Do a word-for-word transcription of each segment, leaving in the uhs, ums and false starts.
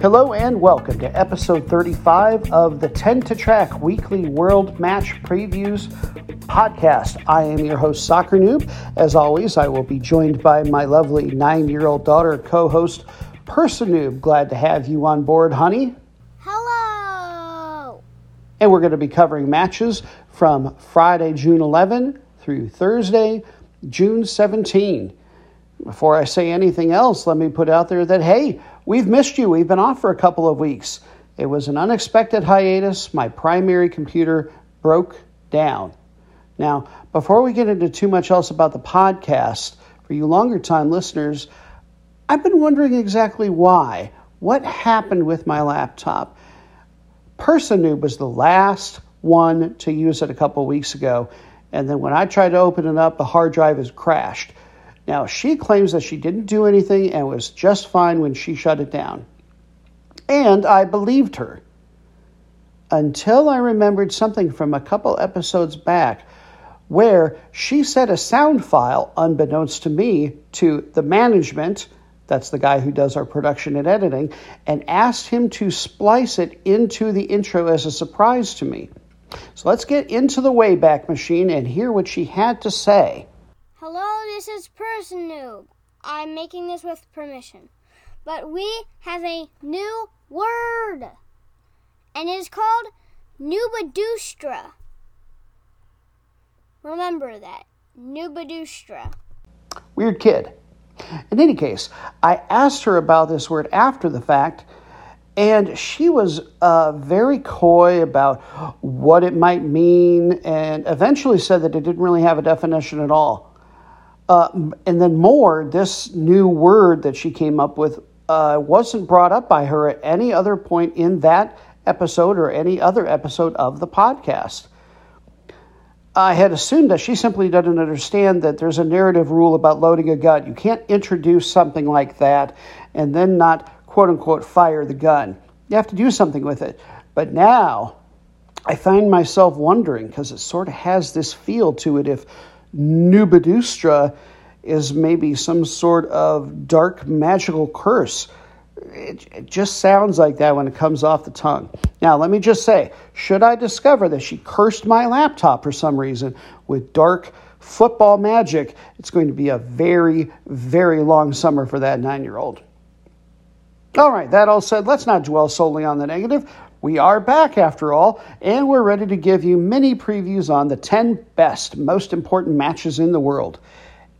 Hello and welcome to episode thirty-five of the ten to Track Weekly World Match Previews podcast. I am your host, Soccer Noob. As always, I will be joined by my lovely nine-year-old daughter, co-host, Person Noob. Glad to have you on board, honey. Hello! And we're going to be covering matches from Friday, June eleventh through Thursday, June seventeenth. Before I say anything else, let me put out there that, hey, we've missed you. We've been off for a couple of weeks. It was an unexpected hiatus. My primary computer broke down. Now, before we get into too much else about the podcast, for you longer time listeners, I've been wondering exactly why. What happened with my laptop? Person Noob was the last one to use it a couple of weeks ago. And then when I tried to open it up, the hard drive has crashed. Now, she claims that she didn't do anything and was just fine when she shut it down. And I believed her until I remembered something from a couple episodes back where she sent a sound file, unbeknownst to me, to the management, that's the guy who does our production and editing, and asked him to splice it into the intro as a surprise to me. So let's get into the Wayback Machine and hear what she had to say. Hello, this is Person Noob. I'm making this with permission. But we have a new word, and it is called Noobadustra. Remember that, Noobadustra. Weird kid. In any case, I asked her about this word after the fact, and she was uh, very coy about what it might mean, and eventually said that it didn't really have a definition at all. Uh, and then more, this new word that she came up with uh, wasn't brought up by her at any other point in that episode or any other episode of the podcast. I had assumed that she simply doesn't understand that there's a narrative rule about loading a gun. You can't introduce something like that and then not, quote-unquote, fire the gun. You have to do something with it. But now I find myself wondering, because it sort of has this feel to it, if Noobadustra is maybe some sort of dark magical curse. It, it just sounds like that when it comes off the tongue. Now, let me just say, should I discover that she cursed my laptop for some reason with dark football magic, it's going to be a very, very long summer for that nine-year-old. All right, that all said, let's not dwell solely on the negative. We are back after all, and we're ready to give you mini previews on the ten best, most important matches in the world,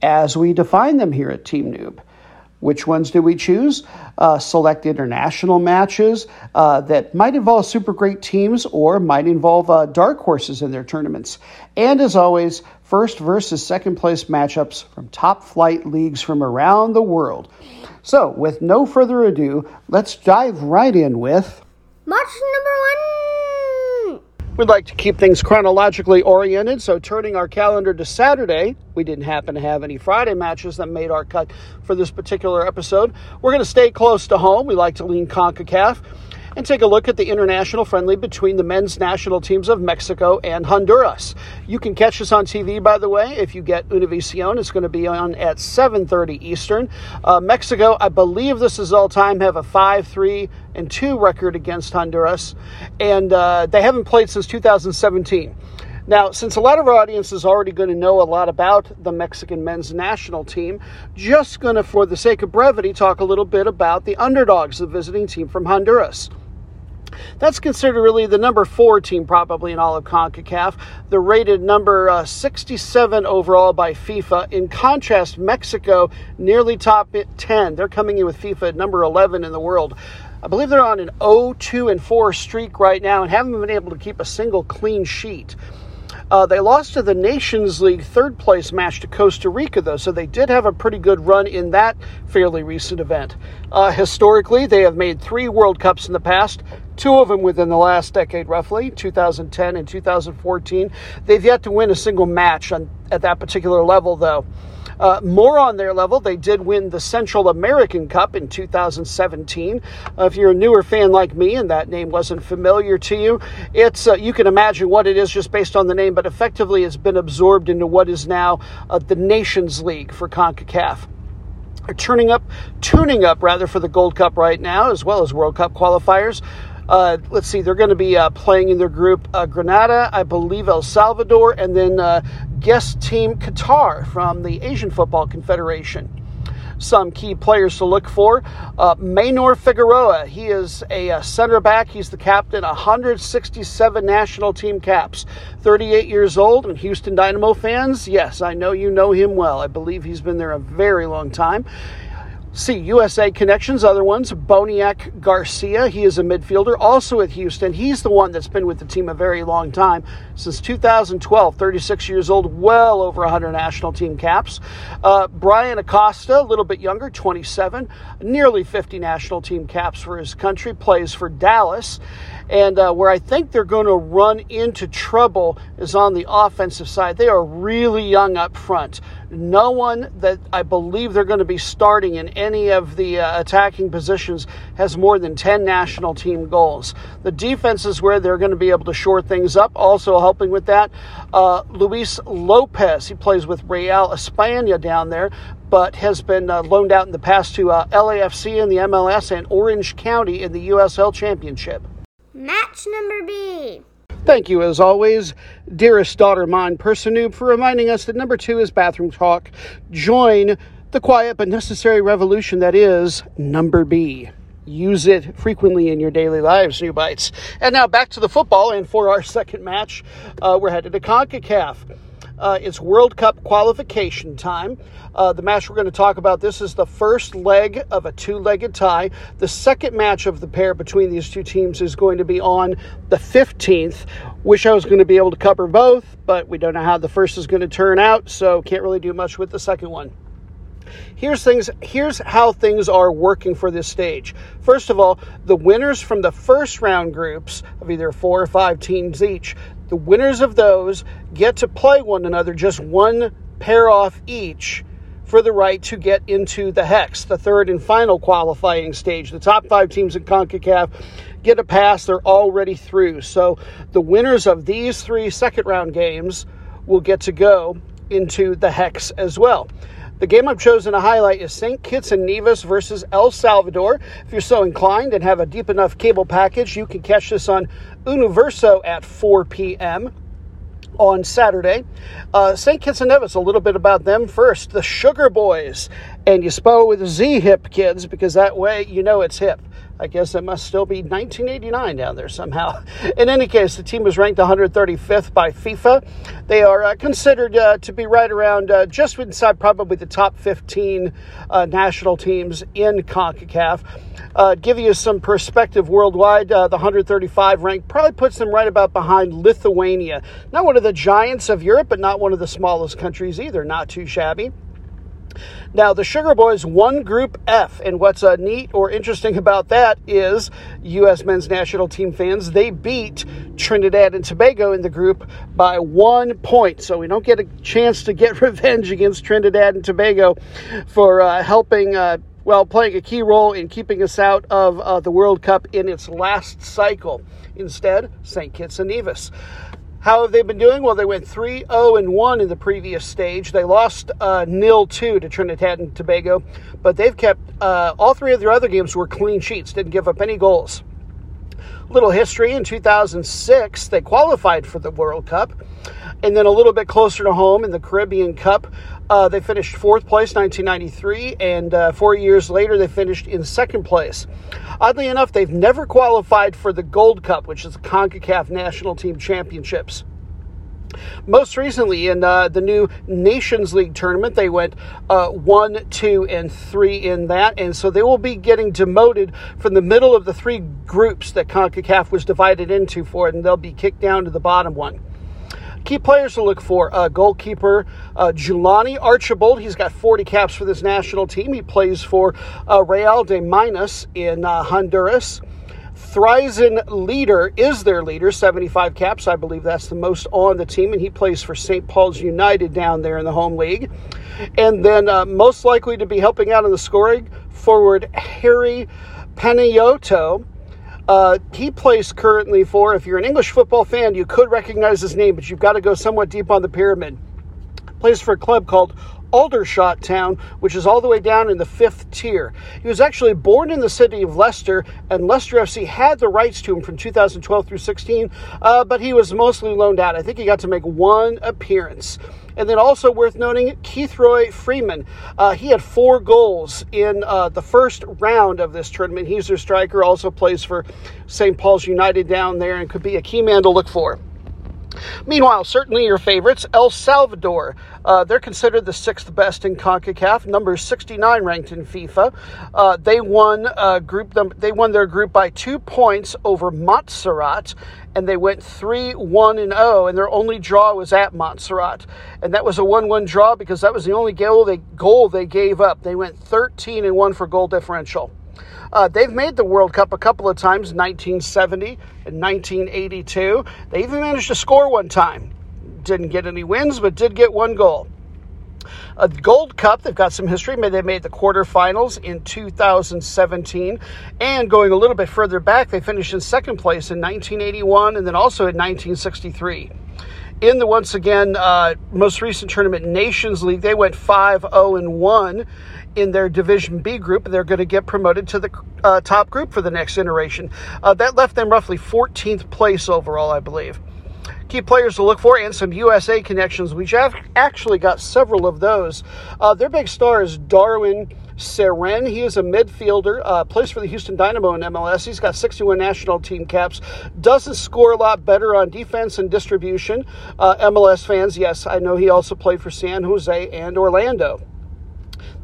as we define them here at Team Noob. Which ones do we choose? Uh, select international matches uh, that might involve super great teams or might involve uh, dark horses in their tournaments. And as always, first versus second place matchups from top flight leagues from around the world. So, with no further ado, let's dive right in with match number one. We'd like to keep things chronologically oriented, so turning our calendar to Saturday, we didn't happen to have any Friday matches that made our cut for this particular episode. We're going to stay close to home. We like to lean CONCACAF and take a look at the international friendly between the men's national teams of Mexico and Honduras. You can catch us on T V, by the way, if you get Univision. It's going to be on at seven thirty Eastern. Uh, Mexico, I believe this is all time, have a five three and two record against Honduras, and uh, they haven't played since two thousand seventeen. Now, since a lot of our audience is already going to know a lot about the Mexican men's national team, just going to, for the sake of brevity, talk a little bit about the underdogs, the visiting team from Honduras. That's considered really the number four team probably in all of CONCACAF. They're rated number uh, sixty-seven overall by FIFA. In contrast, Mexico nearly top at ten. They're coming in with FIFA at number eleven in the world. I believe they're on an oh two and four streak right now and haven't been able to keep a single clean sheet. Uh, they lost to the Nations League third place match to Costa Rica, though, so they did have a pretty good run in that fairly recent event. Uh, historically, they have made three World Cups in the past, two of them within the last decade, roughly, two thousand ten and two thousand fourteen. They've yet to win a single match on, at that particular level, though. Uh, more on their level, they did win the Central American Cup in two thousand seventeen. Uh, if you're a newer fan like me and that name wasn't familiar to you, it's uh, you can imagine what it is just based on the name, but effectively it's been absorbed into what is now uh, the Nations League for CONCACAF. are turning up, tuning up rather for the Gold Cup right now, as well as World Cup qualifiers. Uh, let's see, they're going to be uh, playing in their group uh, Granada, I believe El Salvador, and then uh, guest team Qatar from the Asian Football Confederation. Some key players to look for. Uh, Maynor Figueroa, he is a, a center back. He's the captain, one hundred sixty-seven national team caps, thirty-eight years old. And Houston Dynamo fans, yes, I know you know him well. I believe he's been there a very long time. See, U S A connections, other ones, Boniek Garcia. He is a midfielder, also at Houston. He's the one that's been with the team a very long time, since two thousand twelve, thirty-six years old, well over one hundred national team caps. Uh, Brian Acosta, a little bit younger, twenty-seven, nearly fifty national team caps for his country, plays for Dallas. And uh, where I think they're going to run into trouble is on the offensive side. They are really young up front. No one that I believe they're going to be starting in any of the uh, attacking positions has more than ten national team goals. The defense is where they're going to be able to shore things up. Also helping with that, uh, Luis Lopez. He plays with Real España down there, but has been uh, loaned out in the past to uh, L A F C in the M L S and Orange County in the U S L Championship. Match number B. Thank you, as always, dearest daughter mine, Person Noob, for reminding us that number two is bathroom talk. Join the quiet but necessary revolution that is number B. Use it frequently in your daily lives, Noobites. And now back to the football, and for our second match, uh, we're headed to CONCACAF. Uh, it's World Cup qualification time. Uh, the match we're going to talk about, this is the first leg of a two-legged tie. The second match of the pair between these two teams is going to be on the fifteenth. Wish I was going to be able to cover both, but we don't know how the first is going to turn out, so can't really do much with the second one. Here's things. Here's how things are working for this stage. First of all, the winners from the first round groups of either four or five teams each, the winners of those get to play one another, just one pair off each, for the right to get into the hex, the third and final qualifying stage. The top five teams in CONCACAF get a pass. They're already through. So the winners of these three second round games will get to go into the hex as well. The game I've chosen to highlight is Saint Kitts and Nevis versus El Salvador. If you're so inclined and have a deep enough cable package, you can catch this on Universo at four p.m. on Saturday. Uh, Saint Kitts and Nevis, a little bit about them first. The Sugar Boys, and you spell it with a Z, hip kids, because that way you know it's hip. I guess it must still be nineteen eighty-nine down there somehow. In any case, the team was ranked one hundred thirty-fifth by FIFA. They are uh, considered uh, to be right around uh, just inside probably the top fifteen uh, national teams in CONCACAF. Uh, give you some perspective worldwide, uh, the one hundred thirty-five rank probably puts them right about behind Lithuania. Not one of the giants of Europe, but not one of the smallest countries either. Not too shabby. Now, the Sugar Boys won Group F, and what's uh, neat or interesting about that is U S men's national team fans, they beat Trinidad and Tobago in the group by one point. So we don't get a chance to get revenge against Trinidad and Tobago for uh, helping, uh, well, playing a key role in keeping us out of uh, the World Cup in its last cycle. Instead, Saint Kitts and Nevis. How have they been doing? Well, they went three oh and one in the previous stage. They lost uh, nil two to Trinidad and Tobago, but they've kept uh, all three of their other games were clean sheets, didn't give up any goals. Little history, in two thousand six, they qualified for the World Cup. And then a little bit closer to home in the Caribbean Cup, uh, they finished fourth place, nineteen ninety-three, and uh, four years later they finished in second place. Oddly enough, they've never qualified for the Gold Cup, which is the CONCACAF National Team Championships. Most recently, in uh, the new Nations League tournament, they went uh, one, two, and three in that, and so they will be getting demoted from the middle of the three groups that CONCACAF was divided into for it, and they'll be kicked down to the bottom one. Key players to look for, uh, goalkeeper uh, Julani Archibald. He's got forty caps for this national team. He plays for uh, Real de Minas in uh, Honduras. Thrizen Leader is their leader, seventy-five caps. I believe that's the most on the team, and he plays for Saint Paul's United down there in the home league. And then uh, most likely to be helping out in the scoring, forward Harry Panayoto. Uh, he plays currently for, if you're an English football fan, you could recognize his name, but you've got to go somewhat deep on the pyramid. Plays for a club called Aldershot Town, which is all the way down in the fifth tier. He was actually born in the city of Leicester, and Leicester F C had the rights to him from two thousand twelve through sixteen, uh, but he was mostly loaned out. I think he got to make one appearance. And then also worth noting, Keithroy Freeman. Uh, he had four goals in uh, the first round of this tournament. He's their striker, also plays for Saint Paul's United down there, and could be a key man to look for. Meanwhile, certainly your favorites, El Salvador. Uh, they're considered the sixth best in CONCACAF, number sixty-nine ranked in FIFA. Uh, they won uh, group them. They won their group by two points over Montserrat, and they went three one and oh, and their only draw was at Montserrat. And that was a one one draw because that was the only goal they, goal they gave up. They went thirteen and one for goal differential. Uh, they've made the World Cup a couple of times, nineteen seventy and nineteen eighty-two. They even managed to score one time. Didn't get any wins, but did get one goal. Uh, the Gold Cup, they've got some history. They made the quarterfinals in two thousand seventeen. And going a little bit further back, they finished in second place in nineteen eighty-one and then also in nineteen sixty-three. In the, once again, uh, most recent tournament, Nations League, they went five oh and one in their Division B group, and they're going to get promoted to the uh, top group for the next iteration. Uh, that left them roughly fourteenth place overall, I believe. Key players to look for, and some U S A connections. We've actually got several of those. Uh, their big star is Darwin Seren. He is a midfielder, uh, plays for the Houston Dynamo in M L S. He's got sixty-one national team caps. Doesn't score a lot better on defense and distribution. Uh, M L S fans, yes, I know he also played for San Jose and Orlando.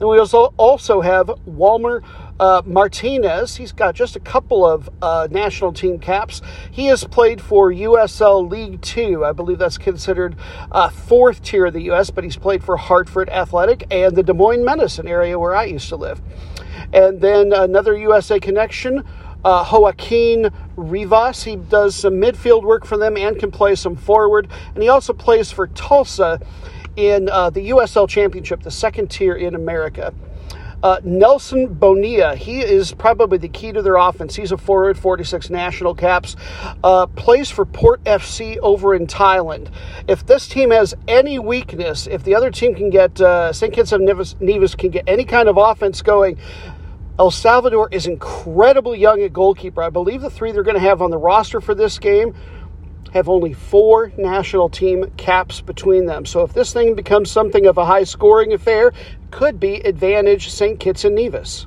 Then we also also have Walmer uh, Martinez. He's got just a couple of uh, national team caps. He has played for U S L League Two. I believe that's considered uh, fourth tier of the U S, but he's played for Hartford Athletic and the Des Moines Medicine area where I used to live. And then another U S A connection, uh, Joaquin Rivas. He does some midfield work for them and can play some forward. And he also plays for Tulsa in uh, the U S L Championship, the second tier in America. Uh, Nelson Bonilla, he is probably the key to their offense. He's a forward, forty-six national caps, uh, plays for Port F C over in Thailand. If this team has any weakness, if the other team can get, uh, Saint Kitts and Nevis, Nevis can get any kind of offense going, El Salvador is incredibly young at goalkeeper. I believe the three they're going to have on the roster for this game have only four national team caps between them. So if this thing becomes something of a high-scoring affair, could be advantage Saint Kitts and Nevis.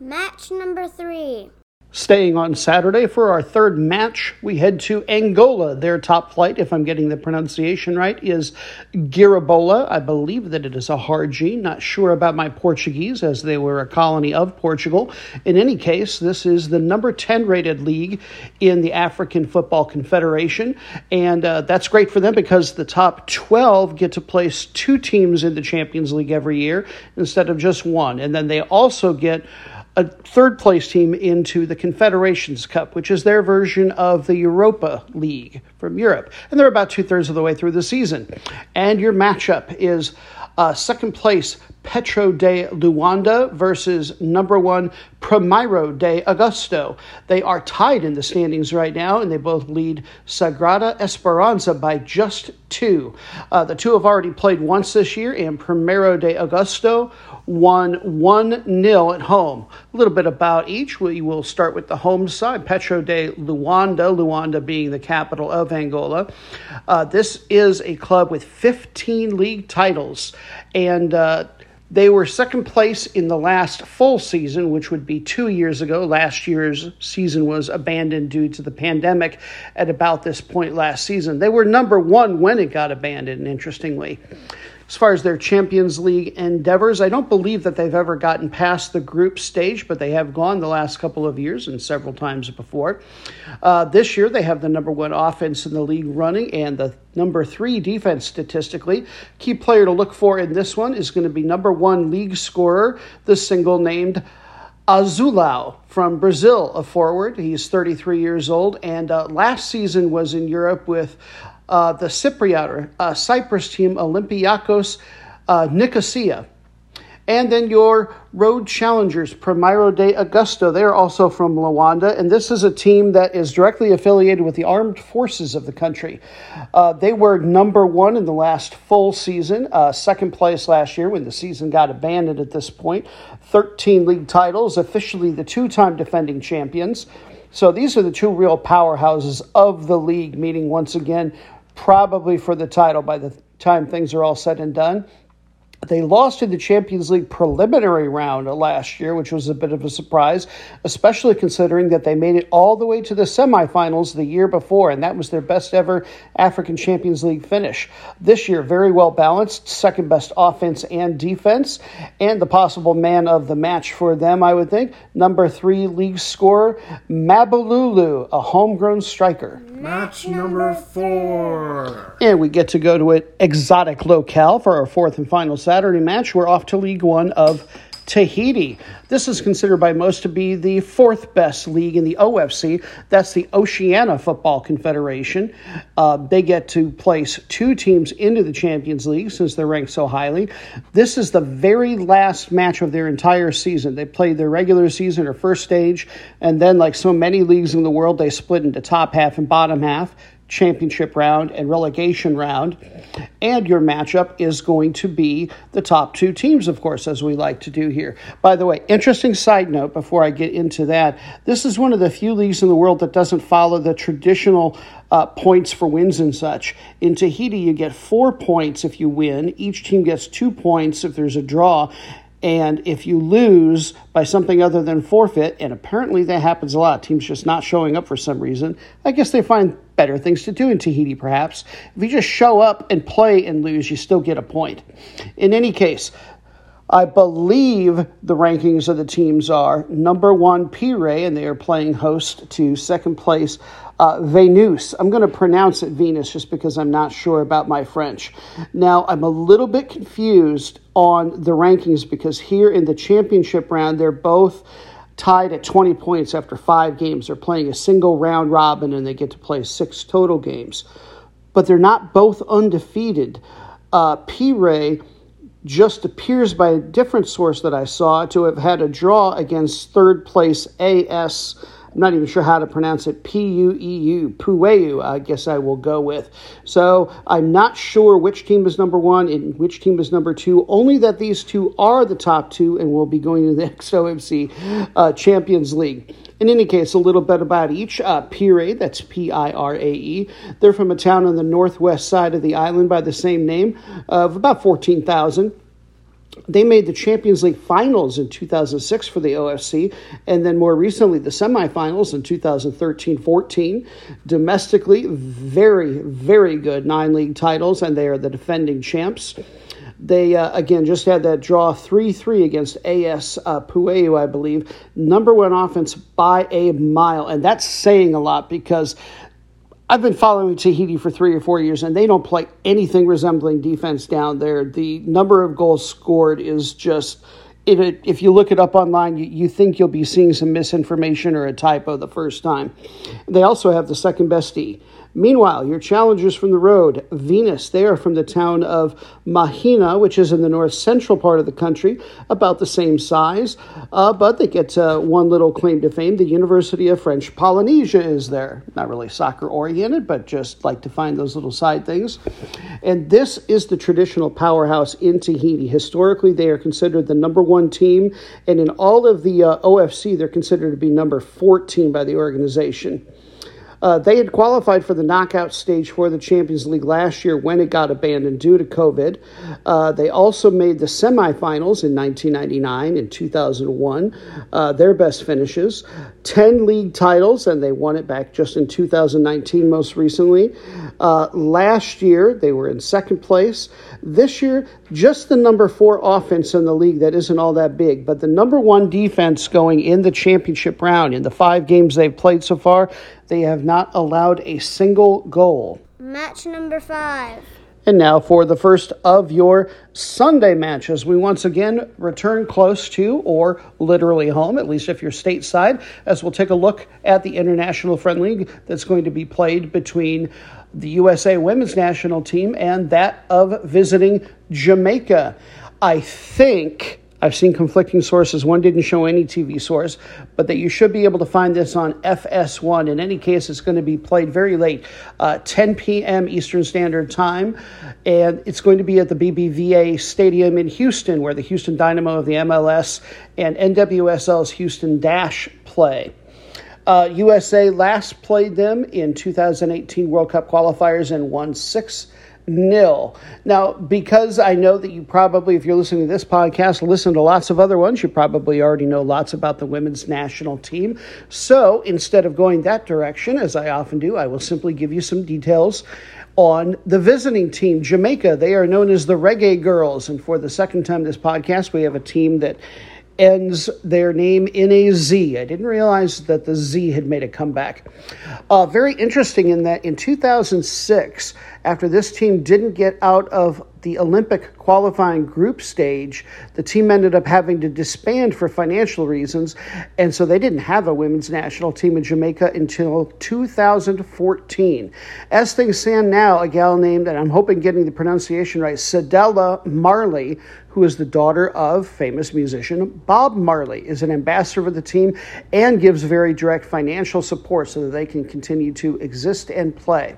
Match number three. Staying on Saturday for our third match, we head to Angola. Their top flight, if I'm getting the pronunciation right, is Girabola. I believe that it is a hard G. Not sure about my Portuguese, as they were a colony of Portugal. In any case, this is the number ten rated league in the African Football Confederation. And uh, that's great for them because the top twelve get to place two teams in the Champions League every year instead of just one. And then they also get a third place team into the Confederations Cup, which is their version of the Europa League from Europe. And they're about two-thirds of the way through the season. And your matchup is uh, second place Petro de Luanda versus number one Primero de Augusto. They are tied in the standings right now, and they both lead Sagrada Esperanza by just two. Uh, the two have already played once this year, and Primero de Augusto won one nil at home. A little bit about each. We will start with the home side, Petro de Luanda, Luanda being the capital of Angola. Uh, this is a club with fifteen league titles, and uh, they were second place in the last full season, which would be two years ago. Last year's season was abandoned due to the pandemic at about this point last season. They were number one when it got abandoned, interestingly. As far as their Champions League endeavors, I don't believe that they've ever gotten past the group stage, but they have gone the last couple of years and several times before. Uh, this year, they have the number one offense in the league running and the number three defense statistically. Key player to look for in this one is going to be number one league scorer, the single named Azulão from Brazil, a forward. He's thirty-three years old, and uh, last season was in Europe with Uh, the Cypriot, uh, Cyprus team, Olympiakos uh, Nicosia. And then your road challengers, Primero de Augusto. They are also from Luanda, and this is a team that is directly affiliated with the armed forces of the country. Uh, they were number one in the last full season, uh, second place last year when the season got abandoned at this point. thirteen league titles, officially the two-time defending champions. So these are the two real powerhouses of the league, meeting once again, probably for the title by the time things are all said and done. They lost in the Champions League preliminary round last year, which was a bit of a surprise, especially considering that they made it all the way to the semifinals the year before, and that was their best ever African Champions League finish. This year, very well balanced, second best offense and defense, and the possible man of the match for them, I would think, number three league scorer, Mabululu, a homegrown striker. Match number four. And we get to go to an exotic locale for our fourth and final Saturday match. We're off to League One of Tahiti. This is considered by most to be the fourth best league in the O F C. That's the Oceania Football Confederation. Uh, they get to place two teams into the Champions League since they're ranked so highly. This is the very last match of their entire season. They played their regular season or first stage, and then like so many leagues in the world, they split into top half and bottom half, championship round and relegation round, and your matchup is going to be the top two teams, of course, as we like to do here. By the way, interesting side note before I get into that, this is one of the few leagues in the world that doesn't follow the traditional uh, points for wins and such. In Tahiti, you get four points if you win. Each team gets two points if there's a draw. And if you lose by something other than forfeit, and apparently that happens a lot, teams just not showing up for some reason, I guess they find better things to do in Tahiti perhaps. If you just show up and play and lose, you still get a point. In any case, I believe the rankings of the teams are number one, Pirae, and they are playing host to second place, uh, Venus. I'm going to pronounce it Venus just because I'm not sure about my French. Now, I'm a little bit confused on the rankings because here in the championship round, they're both tied at twenty points after five games. They're playing a single round robin, and they get to play six total games. But they're not both undefeated. Uh, Pirae just appears by a different source that I saw to have had a draw against third place A S, I'm not even sure how to pronounce it, P U E U, Pueu, I guess I will go with. So I'm not sure which team is number one and which team is number two, only that these two are the top two and will be going to the X O M C uh, Champions League. In any case, a little bit about each. Uh, Pirae, that's P I R A E. They're from a town on the northwest side of the island by the same name of about fourteen thousand. They made the Champions League finals in two thousand six for the O F C, and then more recently the semifinals in two thousand thirteen fourteen. Domestically, very, very good nine league titles, and they are the defending champs. They, uh, again, just had that draw three three against A S uh, Pueu, I believe. Number one offense by a mile. And that's saying a lot because I've been following Tahiti for three or four years, and they don't play anything resembling defense down there. The number of goals scored is just, if, it, if you look it up online, you, you think you'll be seeing some misinformation or a typo the first time. They also have the second best D. Meanwhile, your challengers from the road, Venus, they are from the town of Mahina, which is in the north-central part of the country, about the same size, uh, but they get uh, one little claim to fame. The University of French Polynesia is there. Not really soccer-oriented, but just like to find those little side things. And this is the traditional powerhouse in Tahiti. Historically, they are considered the number one team, and in all of the uh, O F C, they're considered to be number fourteen by the organization. Uh, they had qualified for the knockout stage for the Champions League last year when it got abandoned due to COVID. Uh, they also made the semifinals in nineteen ninety-nine and two thousand one, uh, their best finishes. ten league titles, and they won it back just in two thousand nineteen most recently. Uh, last year, they were in second place. This year, just the number four offense in the league that isn't all that big, but the number one defense going in the championship round. In the five games they've played so far, they have not allowed a single goal. Match number five. And now for the first of your Sunday matches, we once again return close to or literally home, at least if you're stateside, as we'll take a look at the International Friend League that's going to be played between the U S A women's national team and that of visiting Jamaica. I think I've seen conflicting sources. One didn't show any T V source, but that you should be able to find this on F S one. In any case, it's going to be played very late, uh, ten p.m. Eastern Standard Time, and it's going to be at the B B V A Stadium in Houston, where the Houston Dynamo of the M L S and N W S L's Houston Dash play. Uh, U S A last played them in two thousand eighteen World Cup qualifiers and won six nil. Now, because I know that you probably, if you're listening to this podcast, listen to lots of other ones, you probably already know lots about the women's national team. So instead of going that direction, as I often do, I will simply give you some details on the visiting team, Jamaica. They are known as the Reggae Girls. And for the second time this podcast, we have a team that ends their name in a Z. I didn't realize that the Z had made a comeback. Uh, very interesting in that in two thousand six, after this team didn't get out of the Olympic qualifying group stage, the team ended up having to disband for financial reasons, and so they didn't have a women's national team in Jamaica until two thousand fourteen. As things stand now, a gal named, and I'm hoping getting the pronunciation right, Sedella Marley, who is the daughter of famous musician Bob Marley, is an ambassador for the team and gives very direct financial support so that they can continue to exist and play.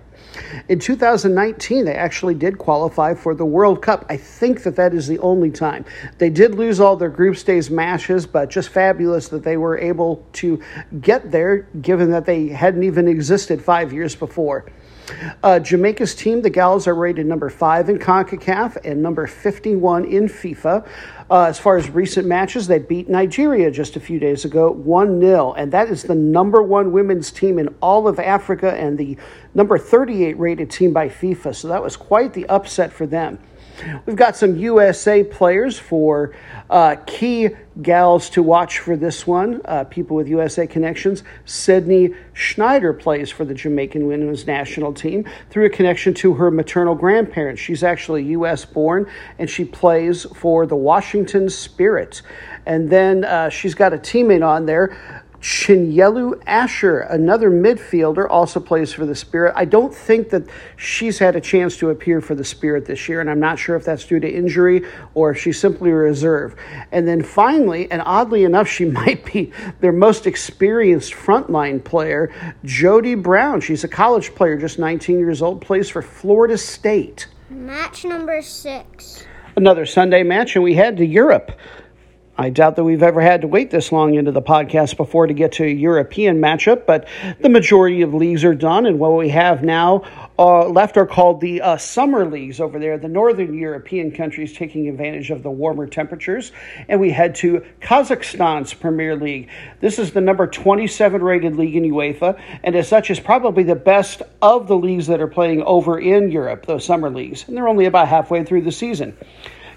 In two thousand nineteen, they actually did qualify for the World Cup. I think that that is the only time. They did lose all their group stage matches, but just fabulous that they were able to get there, given that they hadn't even existed five years before. Uh, Jamaica's team, the Gals, are rated number five in CONCACAF and number fifty-one in FIFA. Uh, as far as recent matches, they beat Nigeria just a few days ago, one nil, and that is the number one women's team in all of Africa and the number thirty-eight rated team by FIFA, so that was quite the upset for them. We've got some U S A players for uh, key gals to watch for this one, uh, people with U S A connections. Sydney Schneider plays for the Jamaican women's national team through a connection to her maternal grandparents. She's actually U S born, and she plays for the Washington Spirit. And then uh, she's got a teammate on there, Chinyelu Asher, another midfielder, also plays for the Spirit. I don't think that she's had a chance to appear for the Spirit this year, and I'm not sure if that's due to injury or if she's simply a reserve. And then finally, and oddly enough, she might be their most experienced frontline player, Jody Brown. She's a college player, just nineteen years old, plays for Florida State. Match number six. Another Sunday match, and we head to Europe. I doubt that we've ever had to wait this long into the podcast before to get to a European matchup, but the majority of leagues are done, and what we have now uh, left are called the uh, summer leagues over there, the northern European countries taking advantage of the warmer temperatures, and we head to Kazakhstan's Premier League. This is the number twenty-seven rated league in UEFA, and as such is probably the best of the leagues that are playing over in Europe, those summer leagues, and they're only about halfway through the season.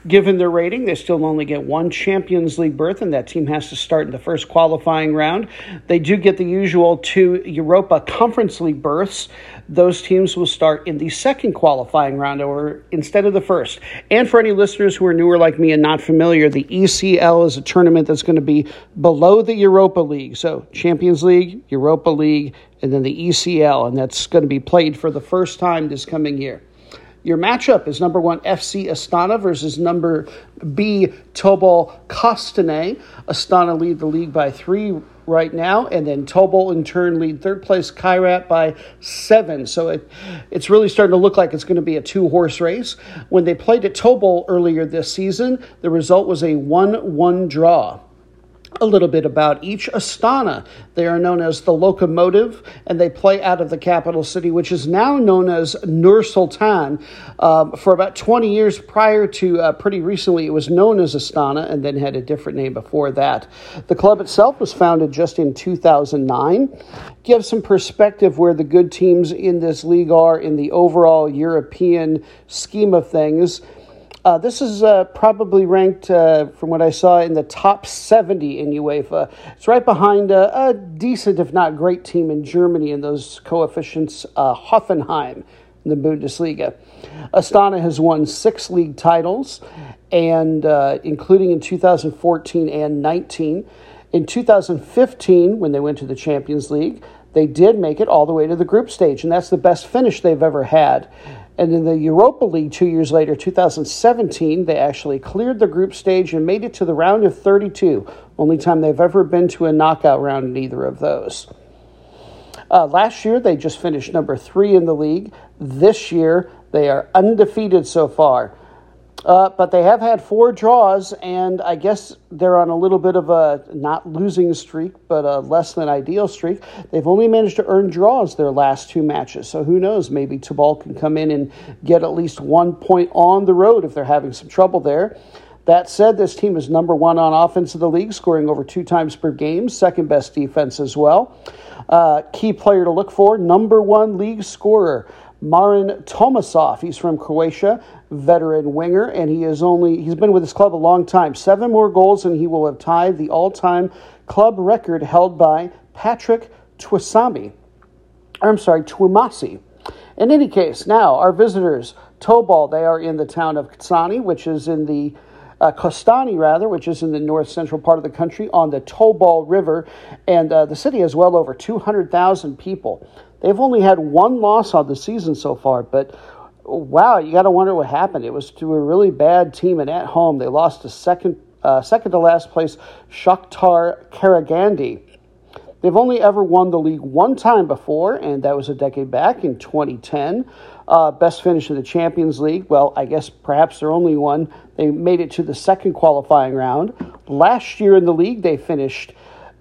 Given their rating, they still only get one Champions League berth, and that team has to start in the first qualifying round. They do get the usual two Europa Conference League berths. Those teams will start in the second qualifying round or instead of the first. And for any listeners who are newer like me and not familiar, the E C L is a tournament that's going to be below the Europa League. So Champions League, Europa League, and then the E C L, and that's going to be played for the first time this coming year. Your matchup is number one F C Astana versus number B Tobol Kostanay. Astana lead the league by three right now, and then Tobol in turn lead third place Kairat by seven. So it, it's really starting to look like it's going to be a two-horse race. When they played at Tobol earlier this season, the result was a one one draw. A little bit about each. Astana, they are known as the Locomotive, and they play out of the capital city, which is now known as Nur Sultan. Um, for about twenty years prior to uh, pretty recently, it was known as Astana and then had a different name before that. The club itself was founded just in two thousand nine. Give some perspective where the good teams in this league are in the overall European scheme of things. Uh, this is uh, probably ranked, uh, from what I saw, in the top seventy in UEFA. It's right behind a, a decent, if not great, team in Germany in those coefficients, uh, Hoffenheim, in the Bundesliga. Astana has won six league titles, and uh, including in two thousand fourteen and nineteen. In two thousand fifteen, when they went to the Champions League, they did make it all the way to the group stage, and that's the best finish they've ever had. And in the Europa League two years later, two thousand seventeen, they actually cleared the group stage and made it to the round of thirty-two. Only time they've ever been to a knockout round in either of those. Uh, last year, they just finished number three in the league. This year, they are undefeated so far. Uh, but they have had four draws, and I guess they're on a little bit of a not losing streak, but a less than ideal streak. They've only managed to earn draws their last two matches, so who knows? Maybe Tabal can come in and get at least one point on the road if they're having some trouble there. That said, this team is number one on offense in the league, scoring over two times per game, second best defense as well. Uh, key player to look for, number one league scorer, Marin Tomasov. He's from Croatia, veteran winger, and he is only he's been with his club a long time. Seven more goals, and he will have tied the all-time club record held by Patrick Twasami. I'm sorry, Twumasi. In any case, now our visitors, Tobal, they are in the town of Kostani, which is in the Uh, Kostani, rather, which is in the north-central part of the country on the Tobol River, and uh, the city has well over two hundred thousand people. They've only had one loss on the season so far, but wow, you got to wonder what happened. It was to a really bad team, and at home they lost to second, uh, second-to-last place Shakhtar Karagandy. They've only ever won the league one time before, and that was a decade back in twenty ten. Uh, best finish in the Champions League. Well, I guess perhaps their only one. They made it to the second qualifying round. Last year in the league, they finished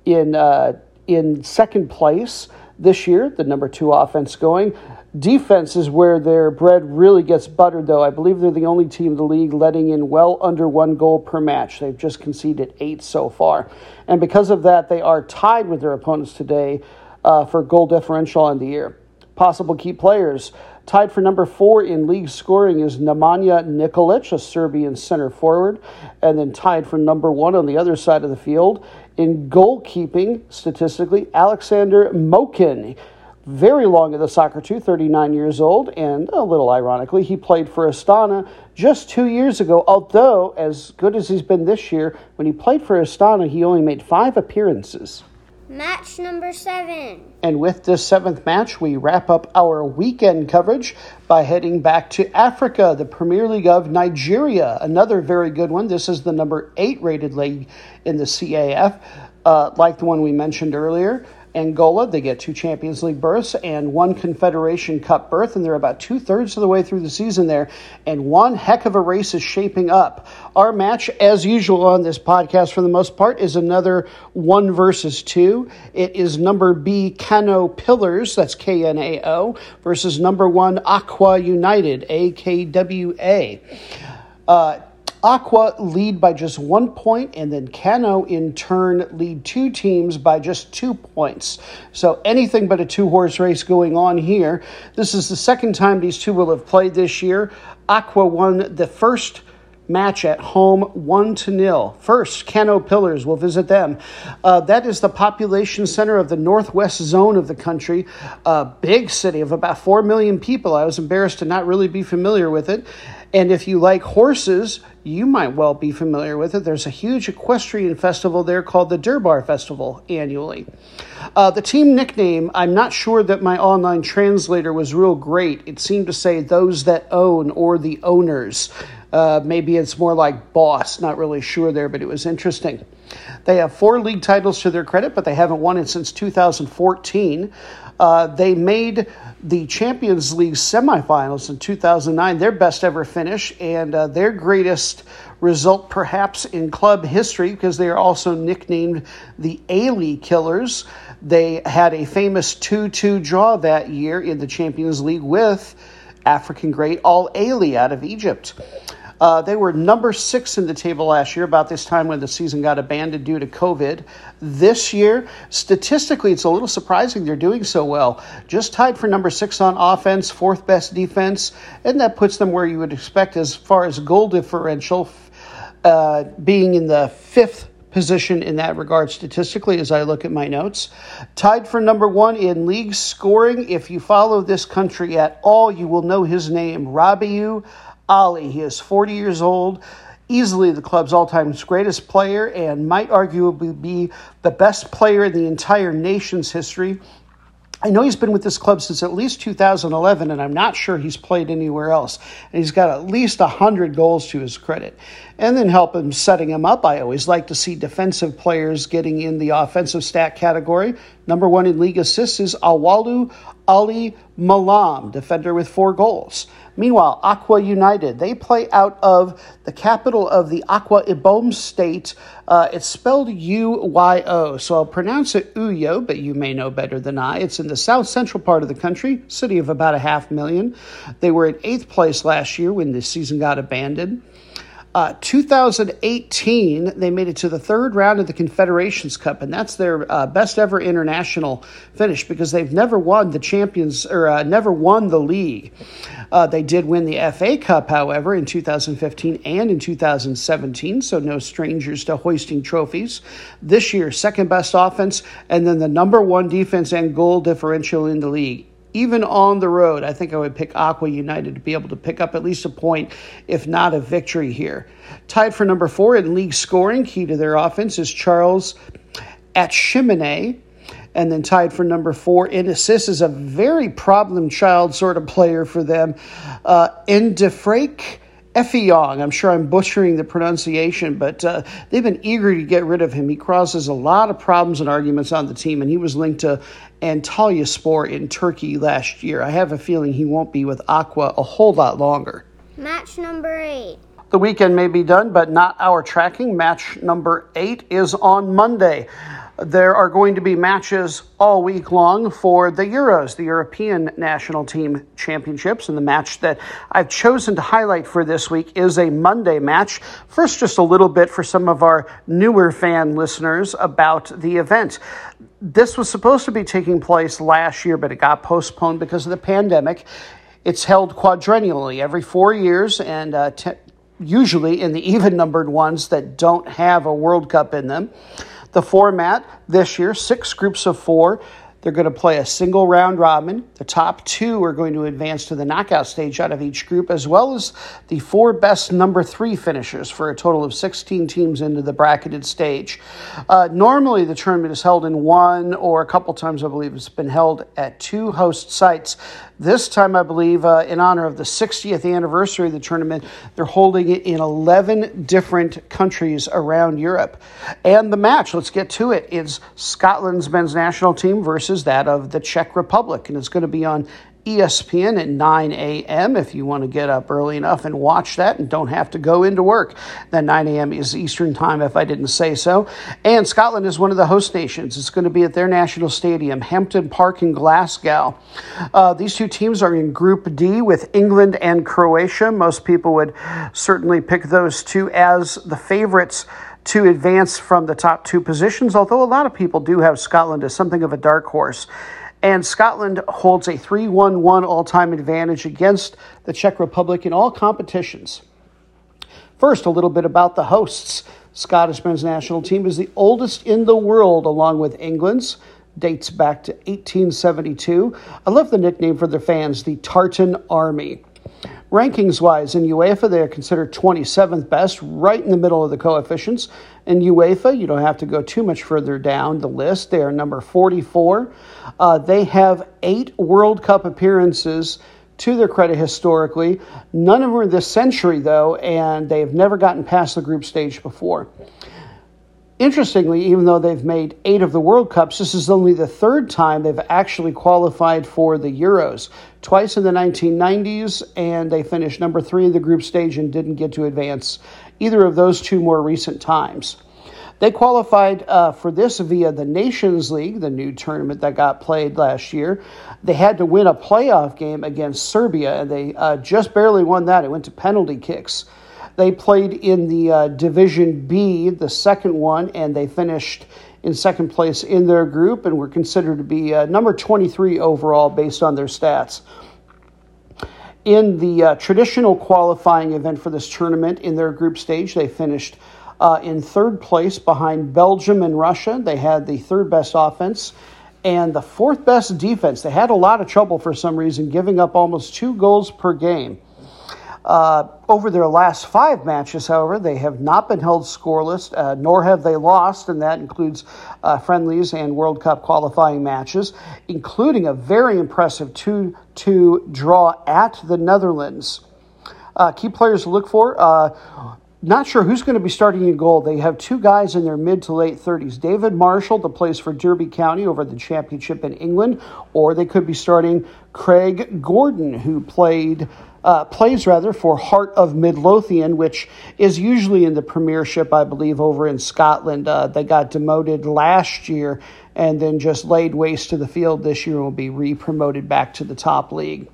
in uh, in second place. This year, the number two offense going. Defense is where their bread really gets buttered, though. I believe they're the only team in the league letting in well under one goal per match. They've just conceded eight so far. And because of that, they are tied with their opponents today uh, for goal differential on the year. Possible key players. Tied for number four in league scoring is Nemanja Nikolic, a Serbian center forward, and then tied for number one on the other side of the field. In goalkeeping, statistically, Alexander Mokin, very long in the soccer tooth, thirty-nine years old, and a little ironically, he played for Astana just two years ago, although as good as he's been this year, when he played for Astana, he only made five appearances. Match number seven. And with this seventh match, we wrap up our weekend coverage by heading back to Africa, the Premier League of Nigeria. Another very good one. This is the number eight rated league in the C A F, uh, like the one we mentioned earlier. Angola, they get two Champions League berths and one Confederation Cup berth, and they're about two-thirds of the way through the season there, and one heck of a race is shaping up. Our match, as usual on this podcast for the most part, is another one versus two. It is number B, Kano Pillars, that's K N A O, versus number one, Aqua United, A K W A. Uh, Aqua lead by just one point, and then Kano, in turn, lead two teams by just two points. So anything but a two-horse race going on here. This is the second time these two will have played this year. Aqua won the first match at home one to nothing. First, Kano Pillars will visit them. Uh, that is the population center of the northwest zone of the country, a big city of about four million people. I was embarrassed to not really be familiar with it. And if you like horses, you might well be familiar with it. There's a huge equestrian festival there called the Durbar Festival annually. Uh, the team nickname, I'm not sure that my online translator was real great. It seemed to say those that own or the owners. Uh, maybe it's more like boss. Not really sure there, but it was interesting. They have four league titles to their credit, but they haven't won it since two thousand fourteen. Uh, they made the Champions League semifinals in two thousand nine, their best ever finish, and uh, their greatest result perhaps in club history, because they are also nicknamed the Ailey Killers. They had a famous two two draw that year in the Champions League with African great Al Ailey out of Egypt. Uh, they were number six in the table last year, about this time when the season got abandoned due to COVID. This year, statistically, it's a little surprising they're doing so well. Just tied for number six on offense, fourth best defense, and that puts them where you would expect as far as goal differential, uh, being in the fifth position in that regard statistically as I look at my notes. Tied for number one in league scoring. If you follow this country at all, you will know his name, Rabiu Ali. He is forty years old, easily the club's all-time greatest player, and might arguably be the best player in the entire nation's history. I know he's been with this club since at least two thousand eleven, and I'm not sure he's played anywhere else. And he's got at least one hundred goals to his credit. And then help him setting him up. I always like to see defensive players getting in the offensive stat category. Number one in league assists is Awalu Ali Malam, defender with four goals. Meanwhile, Aqua United, they play out of the capital of the Akwa Ibom state. Uh, it's spelled U Y O, so I'll pronounce it Uyo, but you may know better than I. It's in the south central part of the country, city of about a half million. They were in eighth place last year when the season got abandoned. Uh, two thousand eighteen, they made it to the third round of the Confederations Cup, and that's their uh, best ever international finish because they've never won the champions or uh, never won the league. Uh, they did win the F A Cup, however, in two thousand fifteen and in two thousand seventeen, so no strangers to hoisting trophies. This year, second best offense, and then the number one defense and goal differential in the league. Even on the road, I think I would pick Aqua United to be able to pick up at least a point, if not a victory here. Tied for number four in league scoring, key to their offense, is Charles Atchimene. And then tied for number four in assists is a very problem child sort of player for them, uh, Ndefrake Effiong. I'm sure I'm butchering the pronunciation, but uh, they've been eager to get rid of him. He causes a lot of problems and arguments on the team, and he was linked to Antalyaspor in Turkey last year. I have a feeling he won't be with Aqua a whole lot longer. Match number eight. The weekend may be done, but not our tracking. Match number eight is on Monday. There are going to be matches all week long for the Euros, the European National Team Championships. And the match that I've chosen to highlight for this week is a Monday match. First, just a little bit for some of our newer fan listeners about the event. This was supposed to be taking place last year, but it got postponed because of the pandemic. It's held quadrennially every four years and uh, te- usually in the even-numbered ones that don't have a World Cup in them. The format this year, six groups of four. They're going to play a single round robin. The top two are going to advance to the knockout stage out of each group, as well as the four best number three finishers for a total of sixteen teams into the bracketed stage. Uh, normally, the tournament is held in one or a couple times, I believe, it's been held at two host sites. This time, I believe, uh, in honor of the sixtieth anniversary of the tournament, they're holding it in eleven different countries around Europe. And the match, let's get to it, is Scotland's men's national team versus that of the Czech Republic, and it's going to be on E S P N at nine a.m. if you want to get up early enough and watch that and don't have to go into work. Then nine a.m. is Eastern time, if I didn't say so. And Scotland is one of the host nations. It's going to be at their national stadium, Hampden Park in Glasgow. Uh, these two teams are in Group D with England and Croatia. Most people would certainly pick those two as the favorites to advance from the top two positions, although a lot of people do have Scotland as something of a dark horse. And Scotland holds a three one one all-time advantage against the Czech Republic in all competitions. First, a little bit about the hosts. Scottish men's national team is the oldest in the world, along with England's. Dates back to eighteen seventy-two. I love the nickname for their fans, the Tartan Army. Rankings-wise, in UEFA, they are considered twenty-seventh best, right in the middle of the coefficients. In UEFA, you don't have to go too much further down the list. They are number forty-four. Uh, they have eight World Cup appearances to their credit historically. None of them are this century, though, and they have never gotten past the group stage before. Interestingly, even though they've made eight of the World Cups, this is only the third time they've actually qualified for the Euros. Twice in the nineteen nineties, and they finished number three in the group stage and didn't get to advance either of those two more recent times. They qualified uh, for this via the Nations League, the new tournament that got played last year. They had to win a playoff game against Serbia, and they uh, just barely won that. It went to penalty kicks. They played in the uh, Division B, the second one, and they finished in second place in their group and were considered to be uh, number twenty-three overall based on their stats. In the uh, traditional qualifying event for this tournament, in their group stage, they finished uh, in third place behind Belgium and Russia. They had the third best offense and the fourth best defense. They had a lot of trouble for some reason, giving up almost two goals per game. Uh, over their last five matches, however, they have not been held scoreless, uh, nor have they lost, and that includes uh, friendlies and World Cup qualifying matches, including a very impressive two two draw at the Netherlands. Uh, key players to look for, uh, not sure who's going to be starting in goal. They have two guys in their mid to late thirties. David Marshall, the plays for Derby County over the championship in England, or they could be starting Craig Gordon, who played Uh, plays, rather, for Heart of Midlothian, which is usually in the Premiership, I believe, over in Scotland. Uh, they got demoted last year and then just laid waste to the field this year and will be re-promoted back to the top league.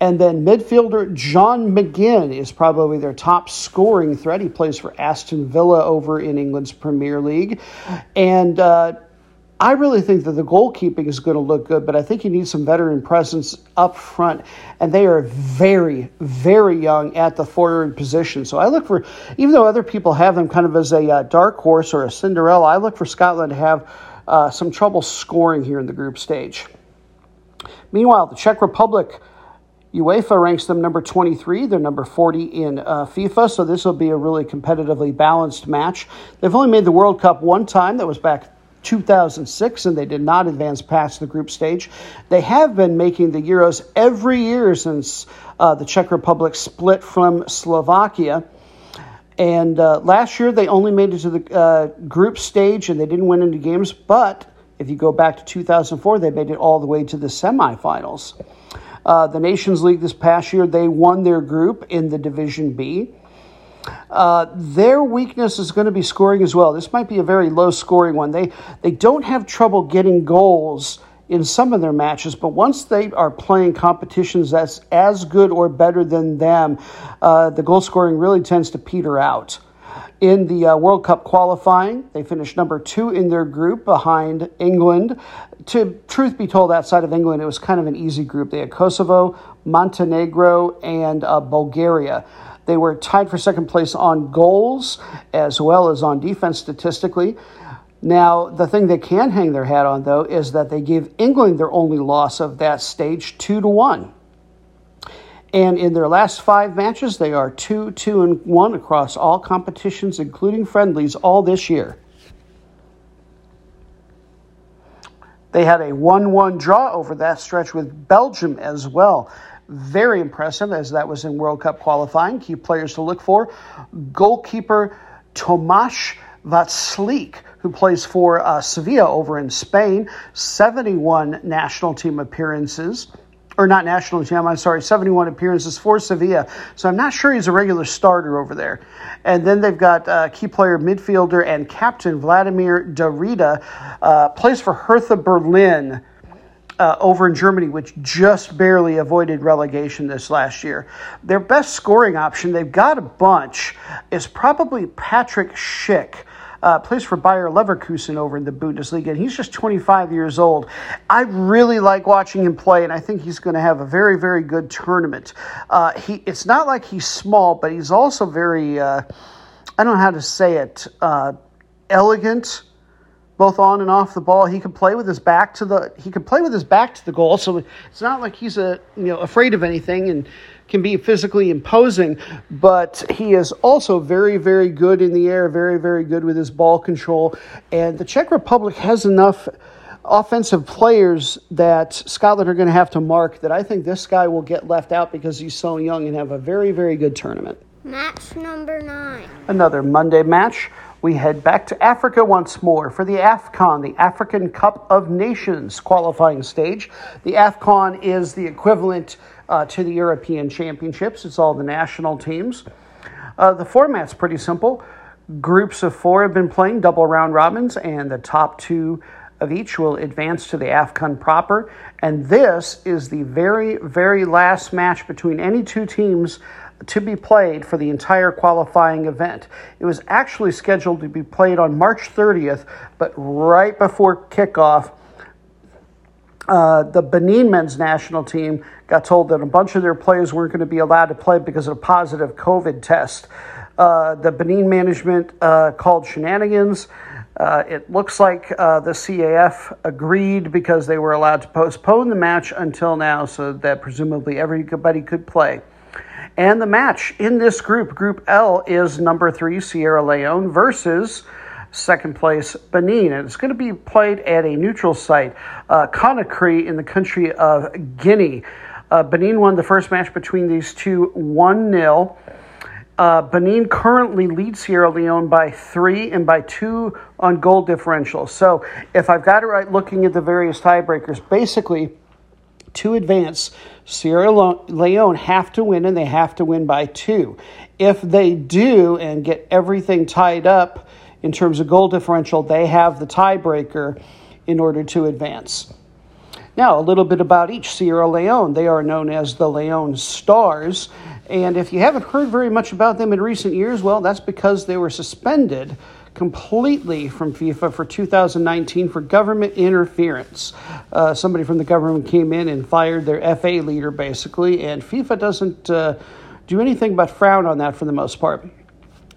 And then midfielder John McGinn is probably their top scoring threat. He plays for Aston Villa over in England's Premier League. And uh, I really think that the goalkeeping is going to look good, but I think you need some veteran presence up front, and they are very, very young at the forward position. So I look for, even though other people have them kind of as a uh, dark horse or a Cinderella, I look for Scotland to have uh, some trouble scoring here in the group stage. Meanwhile, the Czech Republic, UEFA ranks them number twenty-three. They're number forty in uh, FIFA, so this will be a really competitively balanced match. They've only made the World Cup one time. That was back two thousand six, and they did not advance past the group stage. They have been making the Euros every year since uh, the Czech Republic split from Slovakia. And uh, last year, they only made it to the uh, group stage, and they didn't win any games. But if you go back to two thousand four, they made it all the way to the semifinals. Uh, the Nations League this past year, they won their group in the Division B. Uh, their weakness is going to be scoring as well. This might be a very low-scoring one. They they don't have trouble getting goals in some of their matches, but once they are playing competitions that's as good or better than them, uh, the goal scoring really tends to peter out. In the uh, World Cup qualifying, they finished number two in their group behind England. To truth be told, outside of England, it was kind of an easy group. They had Kosovo, Montenegro, and uh, Bulgaria. They were tied for second place on goals as well as on defense statistically. Now, the thing they can hang their hat on, though, is that they gave England their only loss of that stage, two to one. And in their last five matches, they are two, two, and one across all competitions, including friendlies, all this year. They had a one one draw over that stretch with Belgium as well. Very impressive, as that was in World Cup qualifying. Key players to look for, goalkeeper Tomasz Watzlik, who plays for uh, Sevilla over in Spain. seventy-one national team appearances, or not national team, I'm sorry, seventy-one appearances for Sevilla. So I'm not sure he's a regular starter over there. And then they've got uh, key player, midfielder, and captain Vladimir Darida, uh, plays for Hertha Berlin. Uh, over in Germany, which just barely avoided relegation this last year. Their best scoring option, they've got a bunch, is probably Patrick Schick, uh, plays for Bayer Leverkusen over in the Bundesliga, and he's just twenty-five years old. I really like watching him play, and I think he's going to have a very, very good tournament. Uh, he it's not like he's small, but he's also very, uh, I don't know how to say it, uh, elegant, both on and off the ball. He can play with his back to the he can play with his back to the goal, so it's not like he's a you know afraid of anything and can be physically imposing. But he is also very, very good in the air, very, very good with his ball control. And the Czech Republic has enough offensive players that Scotland are going to have to mark that I think this guy will get left out because he's so young and have a very, very good tournament. Match number nine. Another Monday match. We head back to Africa once more for the AFCON, the African Cup of Nations qualifying stage. The AFCON is the equivalent uh, to the European Championships. It's all the national teams. Uh, the format's pretty simple. Groups of four have been playing double round robins, and the top two of each will advance to the AFCON proper. And this is the very, very last match between any two teams to be played for the entire qualifying event. It was actually scheduled to be played on March thirtieth, but right before kickoff, uh, the Benin men's national team got told that a bunch of their players weren't going to be allowed to play because of a positive COVID test. Uh, the Benin management uh, called shenanigans. Uh, it looks like uh, the C A F agreed because they were allowed to postpone the match until now so that presumably everybody could play. And the match in this group, Group L, is number three, Sierra Leone, versus second place, Benin. And it's going to be played at a neutral site, uh, Conakry, in the country of Guinea. Uh, Benin won the first match between these two one nil. Uh, Benin currently leads Sierra Leone by three and by two on goal differential. So if I've got it right, looking at the various tiebreakers, basically to advance, Sierra Leone have to win, and they have to win by two. If they do and get everything tied up in terms of goal differential, they have the tiebreaker in order to advance. Now, a little bit about each. Sierra Leone, they are known as the Leone Stars. And if you haven't heard very much about them in recent years, well, that's because they were suspended completely from FIFA for two thousand nineteen for government interference. Uh, somebody from the government came in and fired their F A leader, basically, and FIFA doesn't uh, do anything but frown on that for the most part.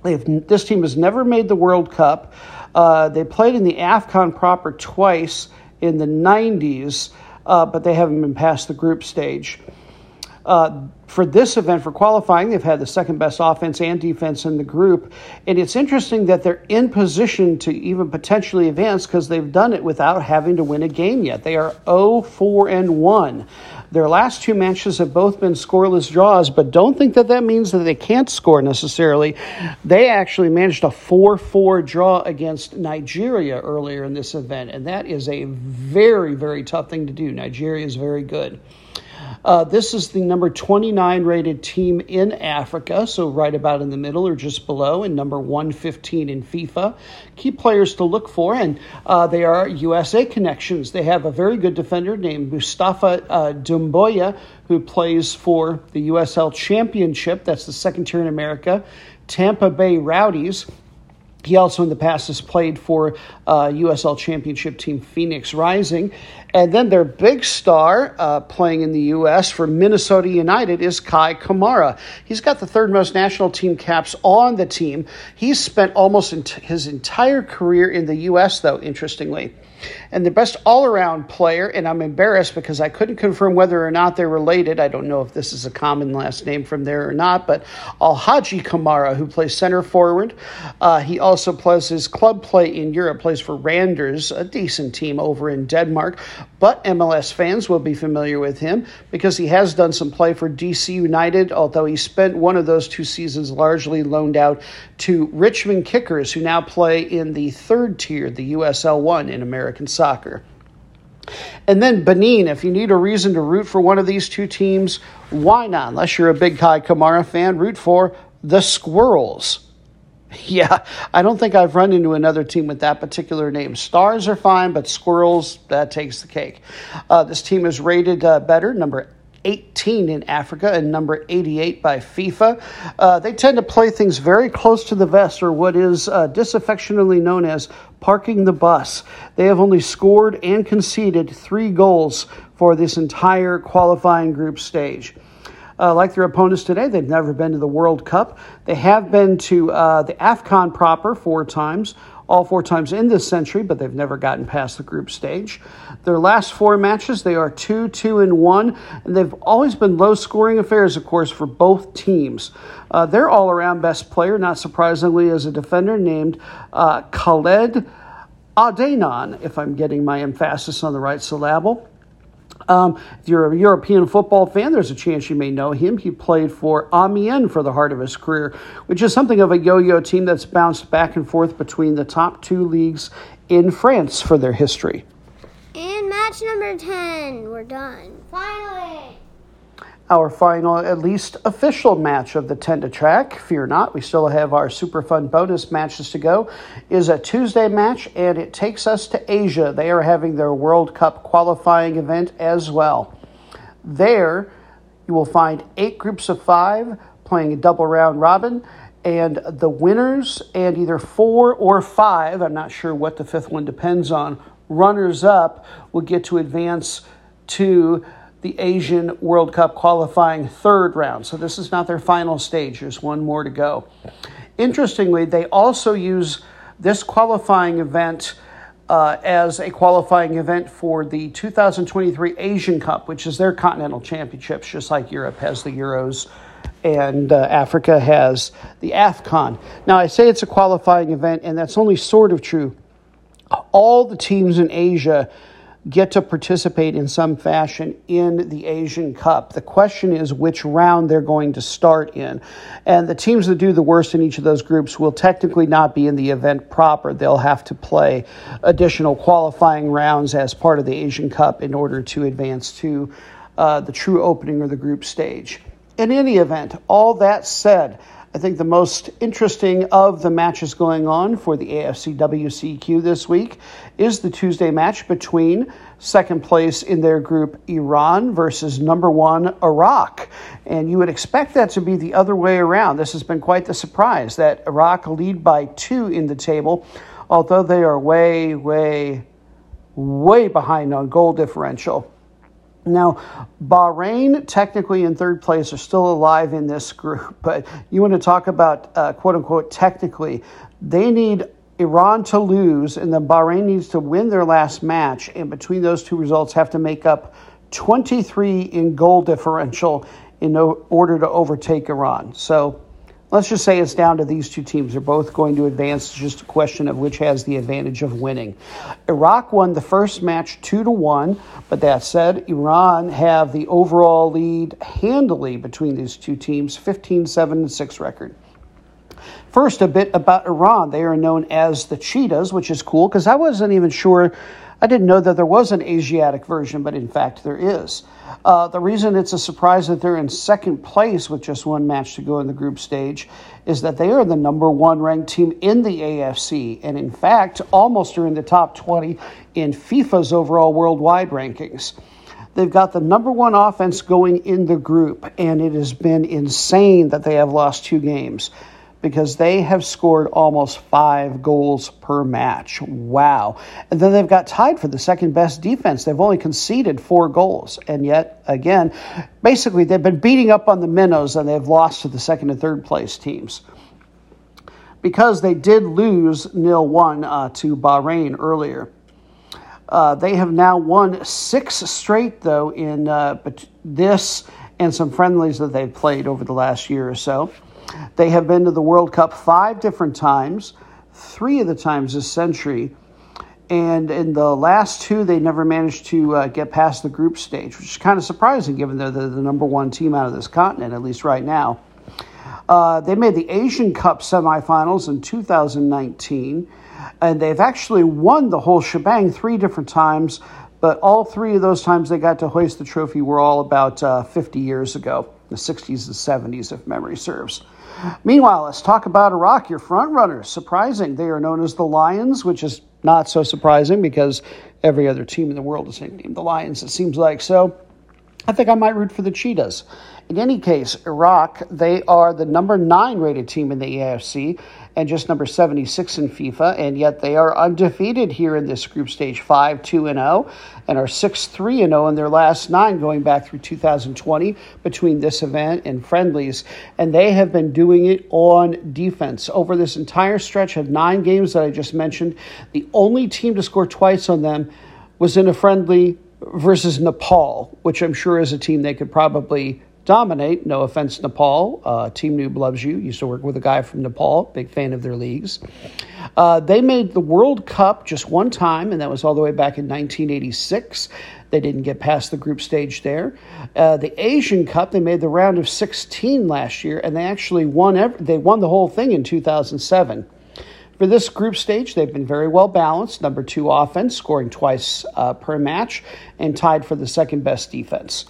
They've, this team has never made the World Cup. Uh, they played in the AFCON proper twice in the nineties. Uh, but they haven't been past the group stage. Uh, for this event, for qualifying, they've had the second best offense and defense in the group. And it's interesting that they're in position to even potentially advance because they've done it without having to win a game yet. They are oh four and one. Their last two matches have both been scoreless draws, but don't think that that means that they can't score necessarily. They actually managed a four four draw against Nigeria earlier in this event, and that is a very, very tough thing to do. Nigeria is very good. Uh, this is the number twenty-nine rated team in Africa, so right about in the middle or just below, and number one fifteen in FIFA. Key players to look for, and uh, they are U S A connections. They have a very good defender named Mustafa uh, Dumboya, who plays for the U S L Championship. That's the second tier in America. Tampa Bay Rowdies. He also in the past has played for uh, U S L Championship team Phoenix Rising. And then their big star uh, playing in the U S for Minnesota United is Kai Kamara. He's got the third most national team caps on the team. He's spent almost ent- his entire career in the U S, though, interestingly. And the best all-around player, and I'm embarrassed because I couldn't confirm whether or not they're related. I don't know if this is a common last name from there or not, but Alhaji Kamara, who plays center forward. Uh, he also plays his club play in Europe, plays for Randers, a decent team over in Denmark. But M L S fans will be familiar with him because he has done some play for D C United, although he spent one of those two seasons largely loaned out to Richmond Kickers, who now play in the third tier, the U S L one in American soccer. And then Benin, if you need a reason to root for one of these two teams, why not? Unless you're a big Kai Kamara fan, root for the Squirrels. Yeah, I don't think I've run into another team with that particular name. Stars are fine, but Squirrels, that takes the cake. Uh, this team is rated uh, better, number eighteen in Africa and number eighty-eight by FIFA. Uh, they tend to play things very close to the vest, or what is uh, disaffectionately known as parking the bus. They have only scored and conceded three goals for this entire qualifying group stage. Uh, like their opponents today, they've never been to the World Cup. They have been to uh, the AFCON proper four times, all four times in this century, but they've never gotten past the group stage. Their last four matches, they are two, two, and one, and they've always been low-scoring affairs, of course, for both teams. Uh, their all-around best player, not surprisingly, is a defender named uh, Khaled Adenan, if I'm getting my emphasis on the right syllable. Um, if you're a European football fan, there's a chance you may know him. He played for Amiens for the heart of his career, which is something of a yo-yo team that's bounced back and forth between the top two leagues in France for their history. And match number ten, we're done. Finally! Our final, at least official match of the ten to track, fear not, we still have our super fun bonus matches to go, is a Tuesday match, and it takes us to Asia. They are having their World Cup qualifying event as well. There, you will find eight groups of five playing a double round robin, and the winners and either four or five, I'm not sure what the fifth one depends on, runners-up will get to advance to the Asian World Cup qualifying third round. So this is not their final stage. There's one more to go. Interestingly, they also use this qualifying event uh, as a qualifying event for the two thousand twenty-three Asian Cup, which is their continental championships, just like Europe has the Euros, and uh, Africa has the AFCON. Now, I say it's a qualifying event, and that's only sort of true. All the teams in Asia get to participate in some fashion in the Asian Cup. The question is which round they're going to start in. And the teams that do the worst in each of those groups will technically not be in the event proper. They'll have to play additional qualifying rounds as part of the Asian Cup in order to advance to uh, the true opening or the group stage. In any event, all that said, I think the most interesting of the matches going on for the A F C W C Q this week is the Tuesday match between second place in their group Iran versus number one Iraq. And you would expect that to be the other way around. This has been quite the surprise that Iraq lead by two in the table, although they are way, way, way behind on goal differential. Now, Bahrain, technically in third place, are still alive in this group, but you want to talk about, uh, quote-unquote, technically. They need Iran to lose, and then Bahrain needs to win their last match, and between those two results have to make up twenty-three in goal differential in order to overtake Iran. So let's just say it's down to these two teams. They're both going to advance. It's just a question of which has the advantage of winning. Iraq won the first match two to one, but that said, Iran have the overall lead handily between these two teams, fifteen seven six record. First, a bit about Iran. They are known as the Cheetahs, which is cool because I wasn't even sure. I didn't know that there was an Asiatic version, but in fact there is. Uh, the reason it's a surprise that they're in second place with just one match to go in the group stage is that they are the number one ranked team in the A F C, and in fact almost are in the top twenty in FIFA's overall worldwide rankings. They've got the number one offense going in the group, and it has been insane that they have lost two games, because they have scored almost five goals per match. Wow. And then they've got tied for the second best defense. They've only conceded four goals. And yet, again, basically they've been beating up on the minnows and they've lost to the second and third place teams. Because they did lose nil one uh, to Bahrain earlier. Uh, they have now won six straight, though, in uh, this and some friendlies that they've played over the last year or so. They have been to the World Cup five different times, three of the times this century, and in the last two, they never managed to uh, get past the group stage, which is kind of surprising given they're the, the number one team out of this continent, at least right now. Uh, they made the Asian Cup semifinals in two thousand nineteen, and they've actually won the whole shebang three different times, but all three of those times they got to hoist the trophy were all about uh, fifty years ago, the sixties and seventies if memory serves. Meanwhile, let's talk about Iraq, your front runners. Surprising. They are known as the Lions, which is not so surprising because every other team in the world is named the Lions, it seems like. So I think I might root for the Cheetahs. In any case, Iraq, they are the number nine rated team in the A F C and just number seventy-six in FIFA, and yet they are undefeated here in this group stage, five two and oh, and are six three and oh in their last nine going back through two thousand twenty between this event and friendlies, and they have been doing it on defense. Over this entire stretch of nine games that I just mentioned, the only team to score twice on them was in a friendly versus Nepal, which I'm sure is a team they could probably dominate. No offense, Nepal. Uh, Team Noob loves you. Used to work with a guy from Nepal. Big fan of their leagues. Uh, they made the World Cup just one time, and that was all the way back in nineteen eighty-six. They didn't get past the group stage there. Uh, the Asian Cup, they made the round of sixteen last year, and they actually won. Every, they won the whole thing in two thousand seven. For this group stage, they've been very well balanced. Number two offense, scoring twice uh, per match, and tied for the second best defense.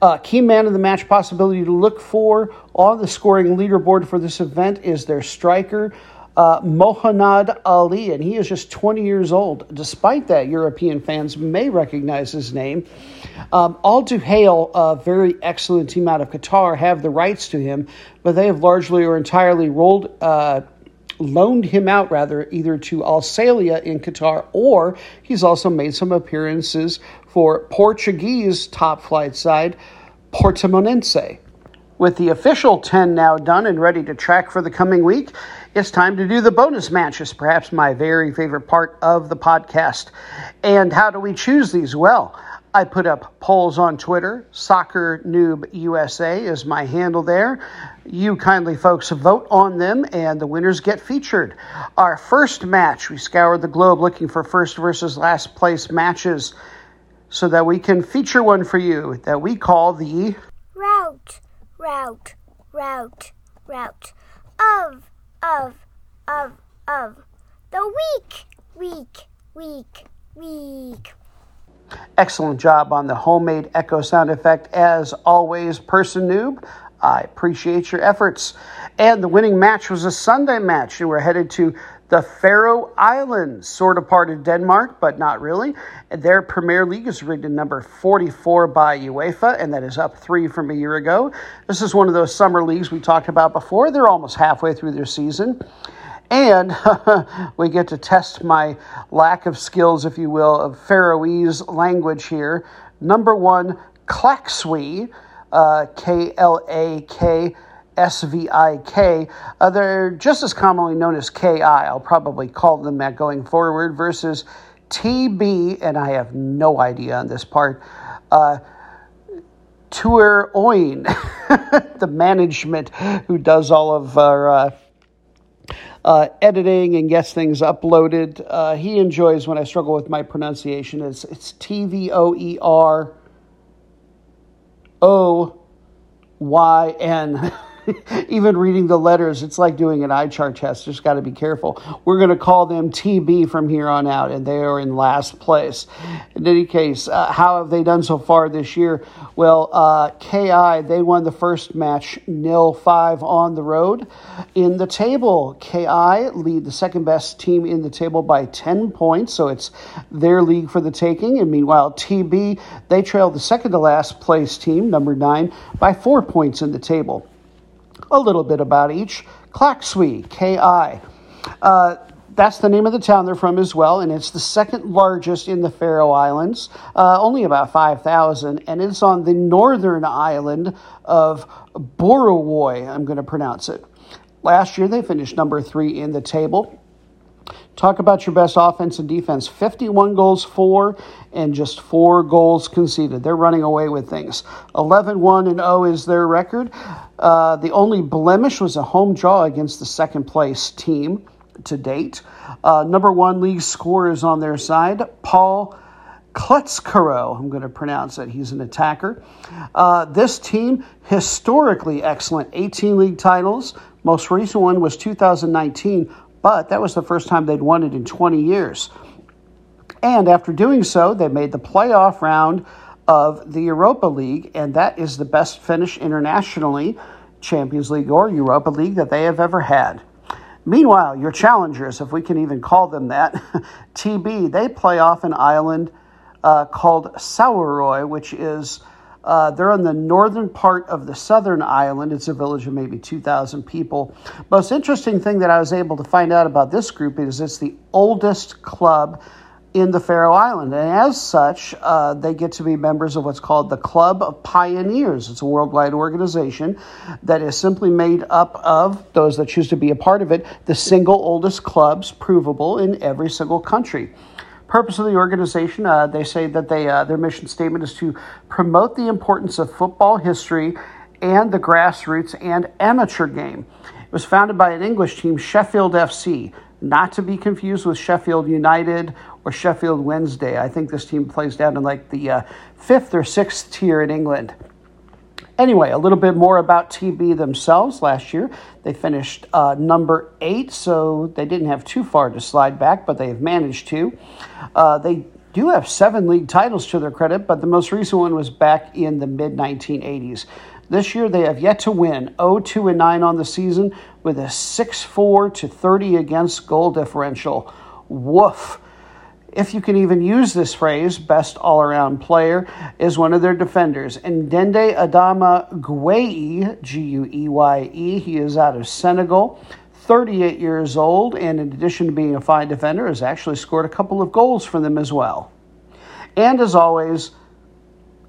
Uh, key man of the match possibility to look for on the scoring leaderboard for this event is their striker, uh, Mohanad Ali, and he is just twenty years old. Despite that, European fans may recognize his name. Um, Al Duhail, a very excellent team out of Qatar, have the rights to him, but they have largely or entirely rolled, uh, loaned him out, rather, either to Al Salia in Qatar, or he's also made some appearances for Portuguese top-flight side Portimonense. With the official ten now done and ready to track for the coming week, it's time to do the bonus matches, perhaps my very favorite part of the podcast. And how do we choose these? Well, I put up polls on Twitter. Soccer Noob U S A is my handle there. You kindly folks vote on them, and the winners get featured. Our first match, we scoured the globe looking for first versus last place matches so that we can feature one for you that we call the Route, Route, Route, Route of, of, of, of the Week, Week, Week, Week. Excellent job on the homemade echo sound effect. As always, Person Noob, I appreciate your efforts. And the winning match was a Sunday match. And we're headed to the Faroe Islands, sort of part of Denmark, but not really. Their Premier League is rated number forty-four by UEFA, and that is up three from a year ago. This is one of those summer leagues we talked about before. They're almost halfway through their season. And we get to test my lack of skills, if you will, of Faroese language here. Number one, Klaksvík, uh, K L A K S V I K. Uh, they're just as commonly known as K I. I'll probably call them that going forward, versus T B, and I have no idea on this part, uh, Tuer Oin, the management who does all of our... Uh, Uh, editing and gets things uploaded. Uh, he enjoys when I struggle with my pronunciation. It's, it's T V O E R O Y N. Even reading the letters, it's like doing an eye chart test. Just got to be careful. We're going to call them T B from here on out, and they are in last place. In any case, uh, how have they done so far this year? Well, uh, K I, they won the first match nil five on the road. In the table, K I lead the second-best team in the table by ten points, so it's their league for the taking. And meanwhile, T B, they trail the second-to-last place team, number nine, by four points in the table. A little bit about each. Klaksvík, K I. Uh, that's the name of the town they're from as well, and it's the second largest in the Faroe Islands, uh, only about five thousand, and it's on the northern island of Borøvoy, I'm going to pronounce it. Last year, they finished number three in the table. Talk about your best offense and defense. fifty-one goals for and just four goals conceded. They're running away with things. eleven one and oh is their record. Uh, the only blemish was a home draw against the second-place team to date. Uh, number one league scorer is on their side, Paul Kletzkero, I'm going to pronounce it. He's an attacker. Uh, this team, historically excellent. eighteen league titles. Most recent one was two thousand nineteen, but that was the first time they'd won it in twenty years. And after doing so, they made the playoff round of the Europa League, and that is the best finish internationally, Champions League or Europa League, that they have ever had. Meanwhile, your challengers, if we can even call them that, T B, they play off an island uh, called Sauroy, which is, uh, they're on the northern part of the southern island. It's a village of maybe two thousand people. Most interesting thing that I was able to find out about this group is it's the oldest club in the Faroe Island, and as such, uh, they get to be members of what's called the Club of Pioneers. It's a worldwide organization that is simply made up of those that choose to be a part of it, the single oldest clubs provable in every single country. Purpose of the organization, uh, they say that they uh, their mission statement is to promote the importance of football history and the grassroots and amateur game. It was founded by an English team, Sheffield F C, not to be confused with Sheffield United or Sheffield Wednesday. I think this team plays down in like the uh, fifth or sixth tier in England. Anyway, a little bit more about T B themselves. Last year, they finished uh, number eight, so they didn't have too far to slide back, but they have managed to. Uh, they do have seven league titles to their credit, but the most recent one was back in the mid nineteen eighties. This year, they have yet to win, oh two and nine on the season with a six four to thirty against goal differential. Woof. If you can even use this phrase, best all-around player is one of their defenders. Ndende Adama Gueye, G U E Y E, he is out of Senegal, thirty-eight years old, and in addition to being a fine defender, has actually scored a couple of goals for them as well. And as always,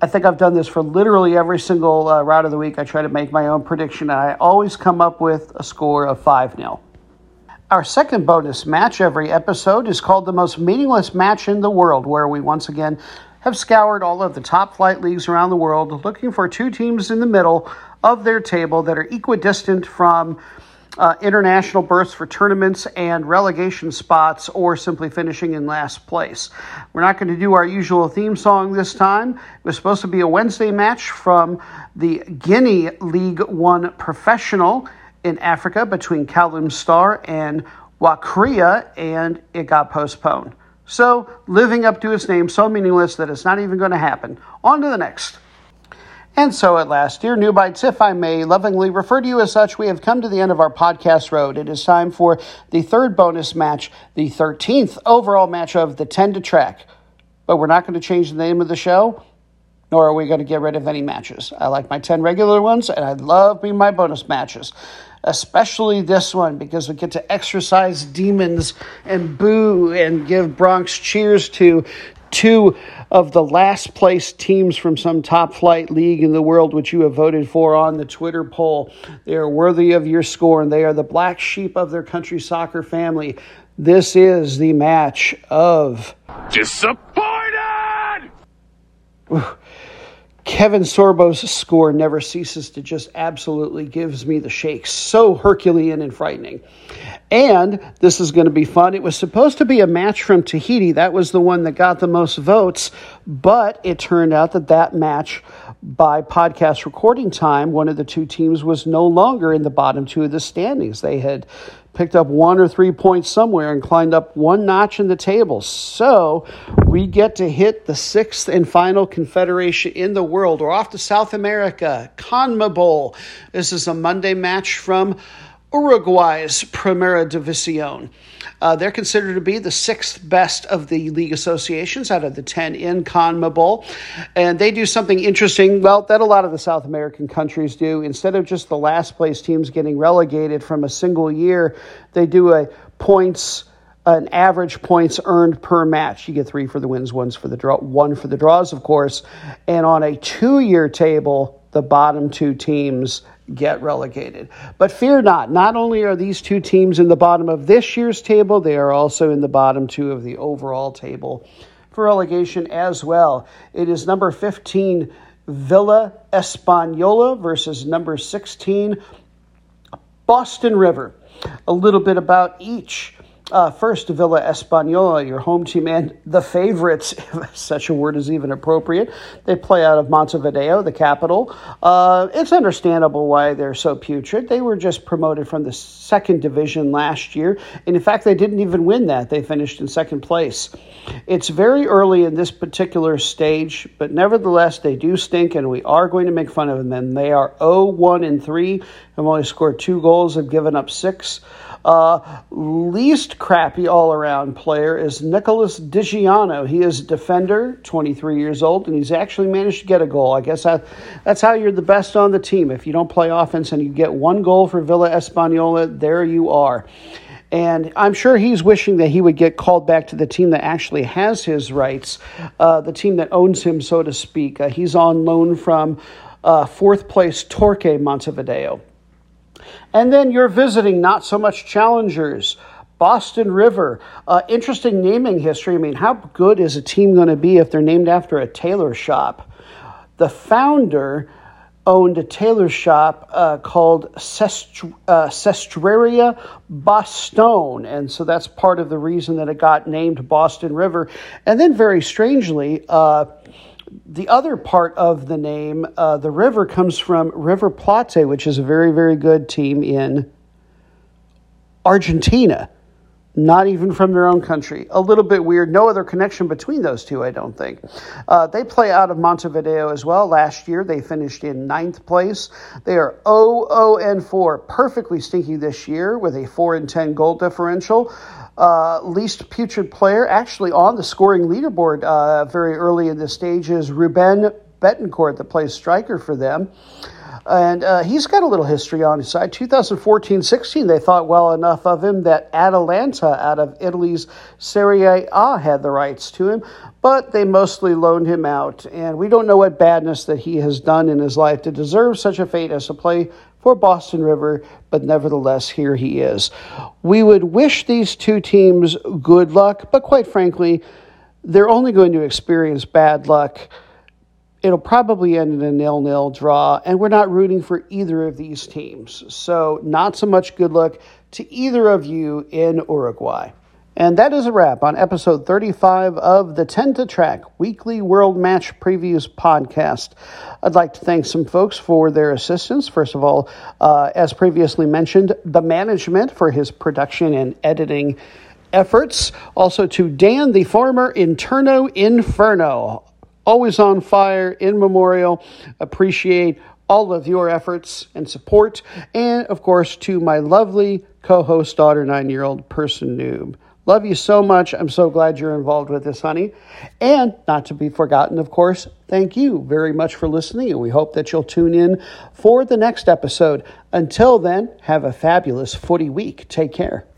I think I've done this for literally every single uh, route of the week. I try to make my own prediction, and I always come up with a score of five nil. Our second bonus match every episode is called the most meaningless match in the world, where we once again have scoured all of the top flight leagues around the world, looking for two teams in the middle of their table that are equidistant from uh, international berths for tournaments and relegation spots, or simply finishing in last place. We're not going to do our usual theme song this time. It was supposed to be a Wednesday match from the Guinea League One Professional in Africa between Kaloum Star and Wakria, and it got postponed. So, living up to its name, so meaningless that it's not even going to happen. On to the next. And so at last, dear Noobites, if I may lovingly refer to you as such, we have come to the end of our podcast road. It is time for the third bonus match, the thirteenth overall match of the ten to track. But we're not going to change the name of the show, nor are we going to get rid of any matches. I like my ten regular ones, and I love being my bonus matches. Especially this one, because we get to exercise demons and boo and give Bronx cheers to two of the last place teams from some top flight league in the world, which you have voted for on the Twitter poll. They are worthy of your scorn, and they are the black sheep of their country soccer family. This is the match of disappointed. Ooh. Kevin Sorbo's score never ceases to just absolutely gives me the shakes. So Herculean and frightening. And this is going to be fun. It was supposed to be a match from Tahiti. That was the one that got the most votes. But it turned out that that match, by podcast recording time, one of the two teams was no longer in the bottom two of the standings. They had picked up one or three points somewhere and climbed up one notch in the table. So we get to hit the sixth and final confederation in the world. We're off to South America, CONMEBOL. This is a Monday match from Uruguay's Primera División. Uh, they're considered to be the sixth best of the league associations out of the ten in CONMEBOL. And they do something interesting, well, that a lot of the South American countries do. Instead of just the last place teams getting relegated from a single year, they do a points, an average points earned per match. You get three for the wins, one's for the draw, one for the draws, of course. And on a two-year table, the bottom two teams get relegated. But fear not, not only are these two teams in the bottom of this year's table, they are also in the bottom two of the overall table for relegation as well. It is number fifteen, Villa Española versus number sixteen, Boston River. A little bit about each. Uh, first, Villa Española, your home team and the favorites, if such a word is even appropriate. They play out of Montevideo, the capital. Uh, it's understandable why they're so putrid. They were just promoted from the second division last year, and in fact, they didn't even win that. They finished in second place. It's very early in this particular stage, but nevertheless, they do stink, and we are going to make fun of them. They are oh one and three, have only scored two goals and given up six. Uh, least crappy all-around player is Nicholas DiGiano. He is a defender, twenty-three years old, and he's actually managed to get a goal. I guess I, that's how you're the best on the team. If you don't play offense and you get one goal for Villa Española, there you are. And I'm sure he's wishing that he would get called back to the team that actually has his rights, uh, the team that owns him, so to speak. Uh, he's on loan from uh, fourth-place Torque Montevideo. And then you're visiting not so much challengers, Boston River. Uh, interesting naming history. I mean, how good is a team going to be if they're named after a tailor shop? The founder owned a tailor shop uh, called Sest- uh, Sestraria Boston, and so that's part of the reason that it got named Boston River. And then very strangely, uh, the other part of the name, uh, the river, comes from River Plate, which is a very, very good team in Argentina, not even from their own country. A little bit weird. No other connection between those two, I don't think. Uh, they play out of Montevideo as well. Last year, they finished in ninth place. They are oh oh and four, perfectly stinky this year with a four and ten goal differential. Uh, least putrid player, actually on the scoring leaderboard uh, very early in the stage, is Ruben Betancourt, that plays striker for them. And uh, he's got a little history on his side. twenty fourteen sixteen, they thought well enough of him that Atalanta out of Italy's Serie A had the rights to him, but they mostly loaned him out. And we don't know what badness that he has done in his life to deserve such a fate as to play for Boston River, but nevertheless, here he is. We would wish these two teams good luck, but quite frankly, they're only going to experience bad luck. It'll probably end in a nil-nil draw, and we're not rooting for either of these teams. So not so much good luck to either of you in Uruguay. And that is a wrap on episode thirty-five of the Tenta Track Weekly World Match Previews Podcast. I'd like to thank some folks for their assistance. First of all, uh, as previously mentioned, the management for his production and editing efforts. Also to Dan, the former Interno Inferno. Always on fire, in memoriam. Appreciate all of your efforts and support. And, of course, to my lovely co-host daughter, nine-year-old Person Noob. Love you so much. I'm so glad you're involved with this, honey. And not to be forgotten, of course, thank you very much for listening. And we hope that you'll tune in for the next episode. Until then, have a fabulous footy week. Take care.